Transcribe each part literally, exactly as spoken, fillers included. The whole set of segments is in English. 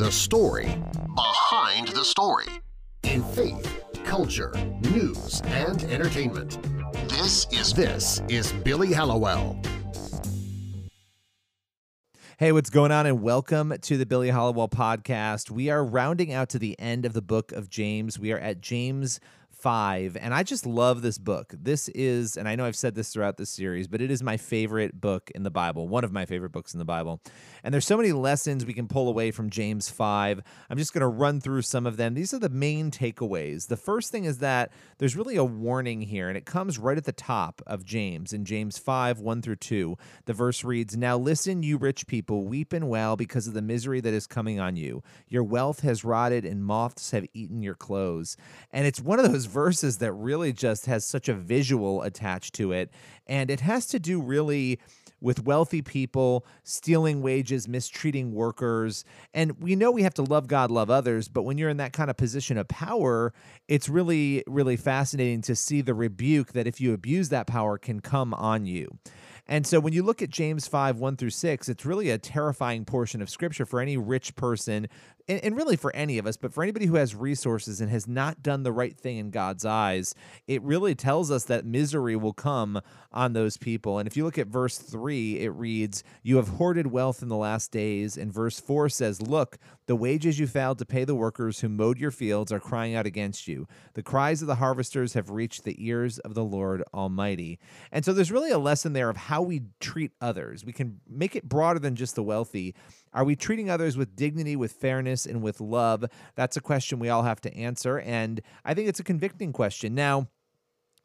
the story behind the story in faith, culture, news, and entertainment. This is this is Billy Hallowell. Hey, what's going on, and welcome to the Billy Hallowell podcast. We are rounding out to the end of the book of James. We are at James five, and I just love this book. This is, and I know I've said this throughout this series, but it is my favorite book in the Bible, one of my favorite books in the Bible. And there's so many lessons we can pull away from James five. I'm just going to run through some of them. These are the main takeaways. The first thing is that there's really a warning here, and it comes right at the top of James, in James five, one through two. The verse reads, "Now listen, you rich people, weep and wail because of the misery that is coming on you. Your wealth has rotted, and moths have eaten your clothes." And it's one of those verses that really just has such a visual attached to it, and it has to do really with wealthy people stealing wages, mistreating workers. And we know we have to love God, love others, but when you're in that kind of position of power, it's really, really fascinating to see the rebuke that if you abuse that power can come on you. And so when you look at James five, one through six, it's really a terrifying portion of Scripture for any rich person, and really for any of us, but for anybody who has resources and has not done the right thing in God's eyes. It really tells us that misery will come on those people. And if you look at verse three, it reads, "You have hoarded wealth in the last days." And verse four says, "Look, the wages you failed to pay the workers who mowed your fields are crying out against you. The cries of the harvesters have reached the ears of the Lord Almighty." And so there's really a lesson there of how we treat others. We can make it broader than just the wealthy. Are we treating others with dignity, with fairness, and with love? That's a question we all have to answer, and I think it's a convicting question. Now,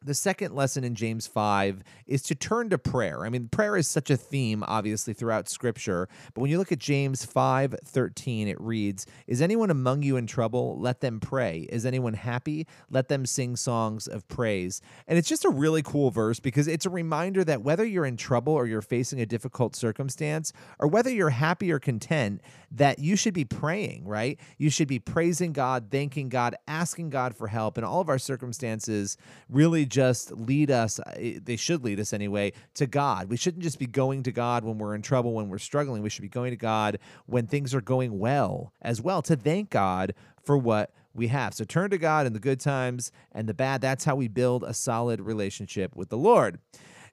the second lesson in James five is to turn to prayer. I mean, prayer is such a theme, obviously, throughout Scripture. But when you look at James five, thirteen, it reads, "Is anyone among you in trouble? Let them pray. Is anyone happy? Let them sing songs of praise." And it's just a really cool verse because it's a reminder that whether you're in trouble or you're facing a difficult circumstance, or whether you're happy or content, that you should be praying, right? You should be praising God, thanking God, asking God for help. And all of our circumstances really just lead us, they should lead us anyway, to God. We shouldn't just be going to God when we're in trouble, when we're struggling. We should be going to God when things are going well as well, to thank God for what we have. So turn to God in the good times and the bad. That's how we build a solid relationship with the Lord.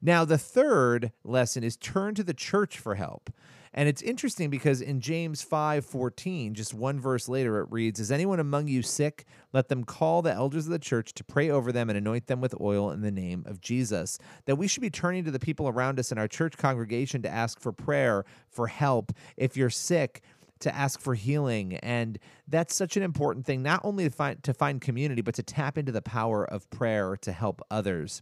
Now, the third lesson is turn to the church for help. And it's interesting because in James five, fourteen, just one verse later, it reads, "Is anyone among you sick? Let them call the elders of the church to pray over them and anoint them with oil in the name of Jesus." That we should be turning to the people around us in our church congregation to ask for prayer, for help. If you're sick, to ask for healing. And that's such an important thing, not only to find, to find community, but to tap into the power of prayer to help others.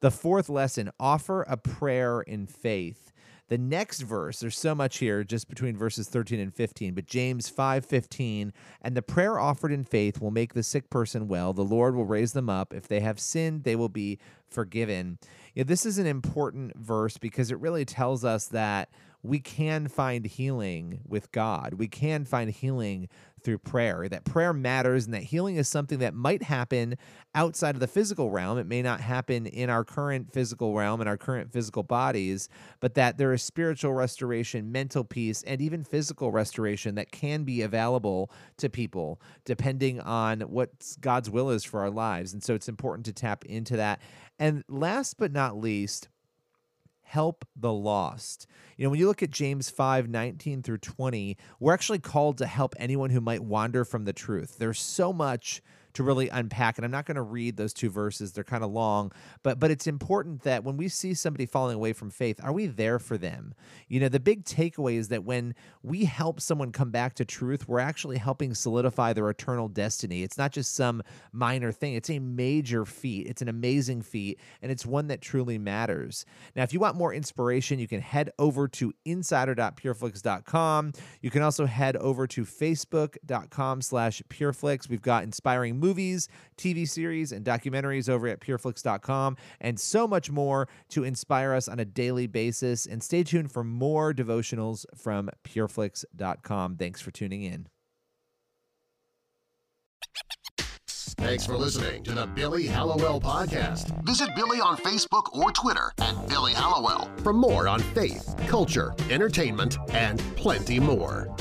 The fourth lesson, offer a prayer in faith. The next verse, there's so much here just between verses thirteen and fifteen, but James five, fifteen, "And the prayer offered in faith will make the sick person well. The Lord will raise them up. If they have sinned, they will be forgiven." Yeah, this is an important verse because it really tells us that we can find healing with God. We can find healing through prayer, that prayer matters, and that healing is something that might happen outside of the physical realm. It may not happen in our current physical realm, in our current physical bodies, but that there is spiritual restoration, mental peace, and even physical restoration that can be available to people depending on what God's will is for our lives. And so it's important to tap into that. And last but not least, help the lost. You know, when you look at James five, nineteen through twenty, we're actually called to help anyone who might wander from the truth. There's so much to really unpack, and I'm not going to read those two verses. They're kind of long, but but it's important that when we see somebody falling away from faith, are we there for them? You know, the big takeaway is that when we help someone come back to truth, we're actually helping solidify their eternal destiny. It's not just some minor thing. It's a major feat. It's an amazing feat, and it's one that truly matters. Now, if you want more inspiration, you can head over to insider dot pureflix dot com. You can also head over to facebook dot com slash pureflix. We've got inspiring movies, T V series, and documentaries over at pureflix dot com, and so much more to inspire us on a daily basis. And stay tuned for more devotionals from pureflix dot com. Thanks for tuning in. Thanks for listening to the Billy Hallowell Podcast. Visit Billy on Facebook or Twitter at Billy Hallowell for more on faith, culture, entertainment, and plenty more.